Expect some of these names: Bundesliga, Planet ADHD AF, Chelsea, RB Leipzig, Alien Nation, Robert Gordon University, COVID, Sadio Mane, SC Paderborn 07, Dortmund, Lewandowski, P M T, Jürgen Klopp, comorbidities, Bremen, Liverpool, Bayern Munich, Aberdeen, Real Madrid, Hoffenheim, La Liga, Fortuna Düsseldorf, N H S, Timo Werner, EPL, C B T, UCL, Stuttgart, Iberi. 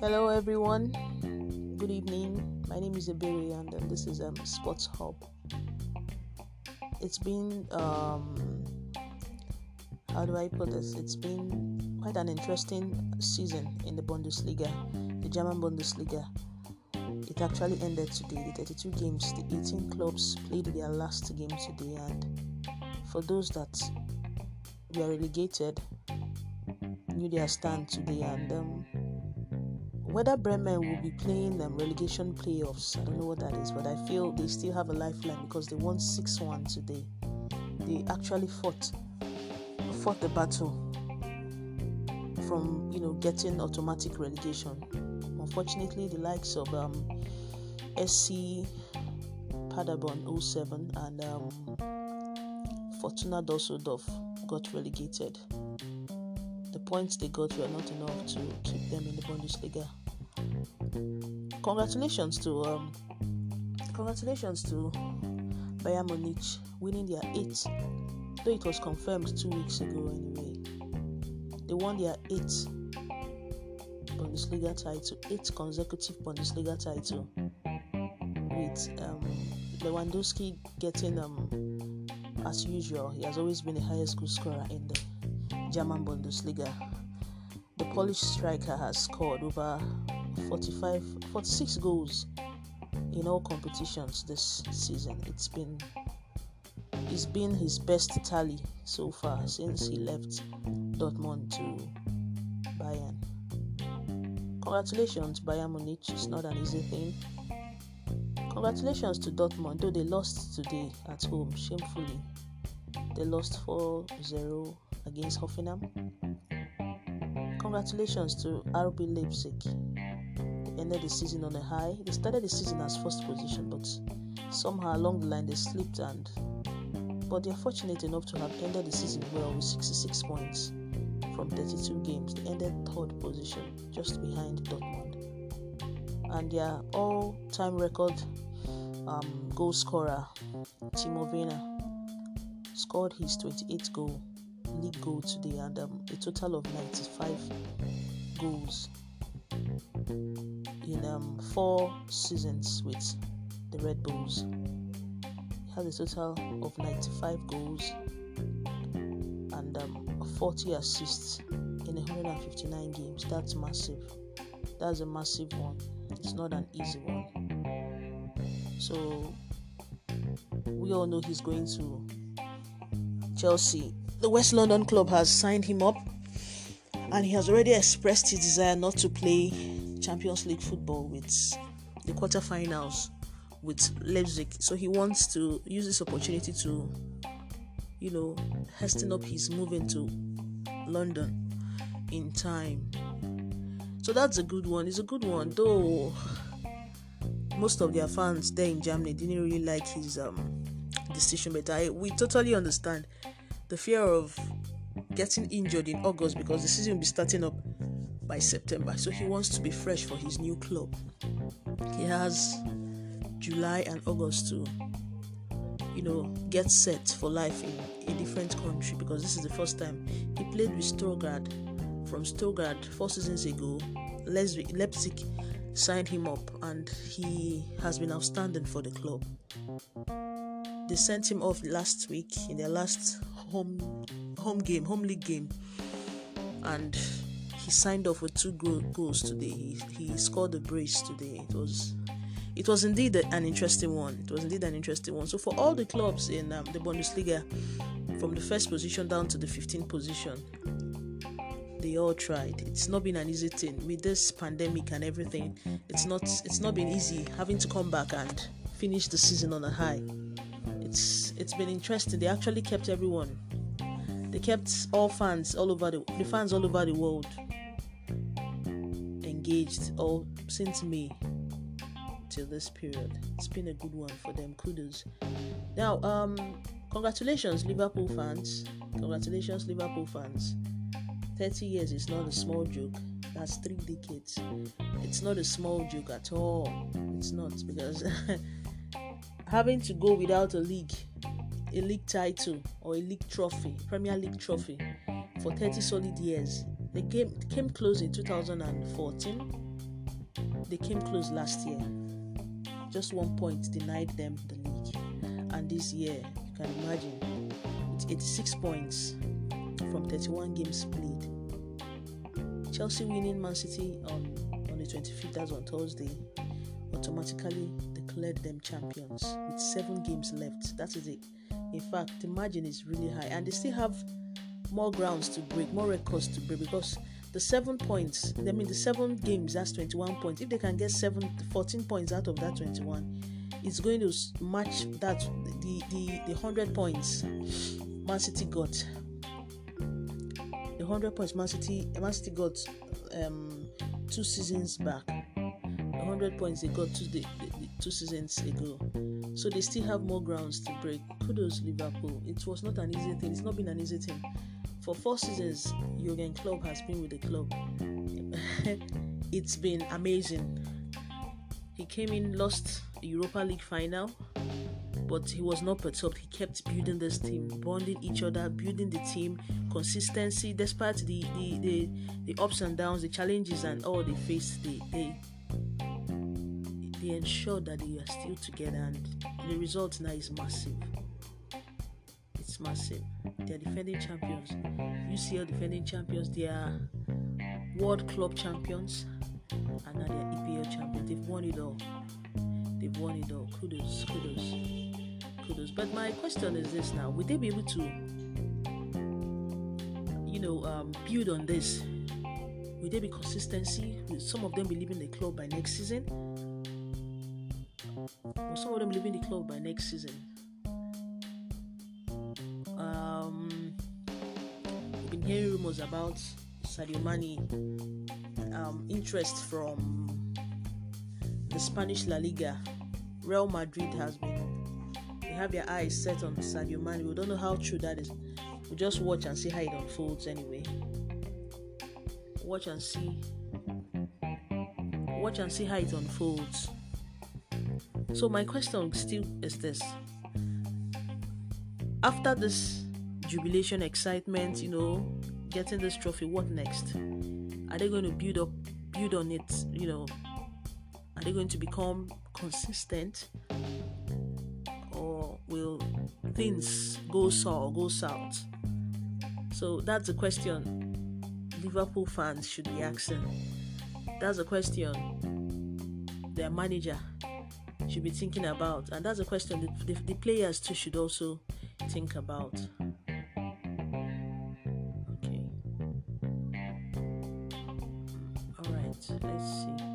Hello everyone, good evening. My name is Iberi and this is Sports Hub. It's been, it's been quite an interesting season in the Bundesliga, the German Bundesliga. It actually ended today, the 32 games, the 18 clubs played their last game today, and for those that were relegated, knew their stand today, and whether Bremen will be playing relegation playoffs, I don't know what that is, but I feel they still have a lifeline because they won 6-1 today. They actually fought the battle from getting automatic relegation. Unfortunately, the likes of SC Paderborn 07 and Fortuna Düsseldorf got relegated. The points they got were not enough to keep them in the Bundesliga. Congratulations to Bayern Munich winning their 8th, though it was confirmed 2 weeks ago anyway. They won their 8th Bundesliga title, 8 consecutive Bundesliga title, with Lewandowski getting, as usual, he has always been the highest goal scorer in the German Bundesliga. The Polish striker has scored over 46 goals in all competitions this season. It's been his best tally so far since he left Dortmund to Bayern. Congratulations, Bayern Munich. It's not an easy thing. Congratulations to Dortmund, though they lost today at home, shamefully. They lost 4-0 against Hoffenheim. Congratulations to RB Leipzig. They ended the season on a high. They started the season as first position, but somehow along the line they slipped, but they are fortunate enough to have ended the season well with 66 points from 32 games. They ended third position, just behind Dortmund. And their all-time record goal scorer, Timo Werner, scored his 28th league goal today, and a total of 95 goals in 4 seasons with the Red Bulls. He has a total of 95 goals and 40 assists in 159 games. That's massive. That's a massive one. It's not an easy one. So we all know he's going to Chelsea. The West London club has signed him up, and he has already expressed his desire not to play Champions League football with the quarterfinals with Leipzig. So he wants to use this opportunity to, hasten up his move into London in time. So that's a good one. It's a good one, though most of their fans there in Germany didn't really like his decision, but we totally understand. The fear of getting injured in August, because the season will be starting up by September. So he wants to be fresh for his new club. He has July and August to, get set for life in a different country, because this is the first time. He played with Stuttgart 4 seasons ago. Leipzig signed him up, and he has been outstanding for the club. They sent him off last week in their last home league game, and he signed off with 2 goals today. He scored a brace today. It was indeed an interesting one. So for all the clubs in the Bundesliga, from the first position down to the 15th position, they all tried. It's not been an easy thing with this pandemic and everything. It's not been easy having to come back and finish the season on a high. It's been interesting. They actually kept everyone. They kept all fans all over the world engaged all since May till this period. It's been a good one for them. Kudos. Now, congratulations Liverpool fans. 30 years is not a small joke. That's 3 decades. It's not a small joke at all. It's not, because having to go without a league a league title or a league trophy, Premier League trophy, for 30 solid years. They came close in 2014. They came close last year. Just 1 point denied them the league. And this year, you can imagine, it's 86 points from 31 games played. Chelsea winning Man City on the 25th, that's on Thursday, automatically declared them champions with 7 games left. That is it. In fact, the margin is really high, and they still have more grounds to break, more records to break, because the 7 points, I mean the 7 games, that's 21 points. If they can get 14 points out of that 21, it's going to match that the 100 points Man City got. The 100 points Man City got 2 seasons back. The 100 points they got the 2 seasons ago. So they still have more grounds to break. Kudos Liverpool. It was not an easy thing. It's not been an easy thing. For 4 seasons, Jürgen Klopp has been with the club. It's been amazing. He came in, lost the Europa League final, but he was not put up. He kept building this team, bonding each other, building the team, consistency. Despite the ups and downs, the challenges and all they faced, they ensured that they are still together, and the result now is massive. It's massive. They are defending champions. UCL defending champions. They are World Club champions, and now they are EPL champions. They've won it all. They've won it all. Kudos. But my question is this now. Will they be able to, build on this? Will there be consistency? Will some of them be leaving the club by next season? Will some of them leaving the club by next season? We've been hearing rumors about Sadio Mane, interest from the Spanish La Liga. Real Madrid they have their eyes set on Sadio Mane. We don't know how true that is. We'll just watch and see how it unfolds anyway. Watch and see how it unfolds. So my question still is this. After this jubilation, excitement, getting this trophy, what next? Are they going to build on it, Are they going to become consistent? Or will things go sour or go south? So that's the question Liverpool fans should be asking. That's the question their manager should be thinking about. And that's a question the players too should also think about. Okay. All right. Let's see.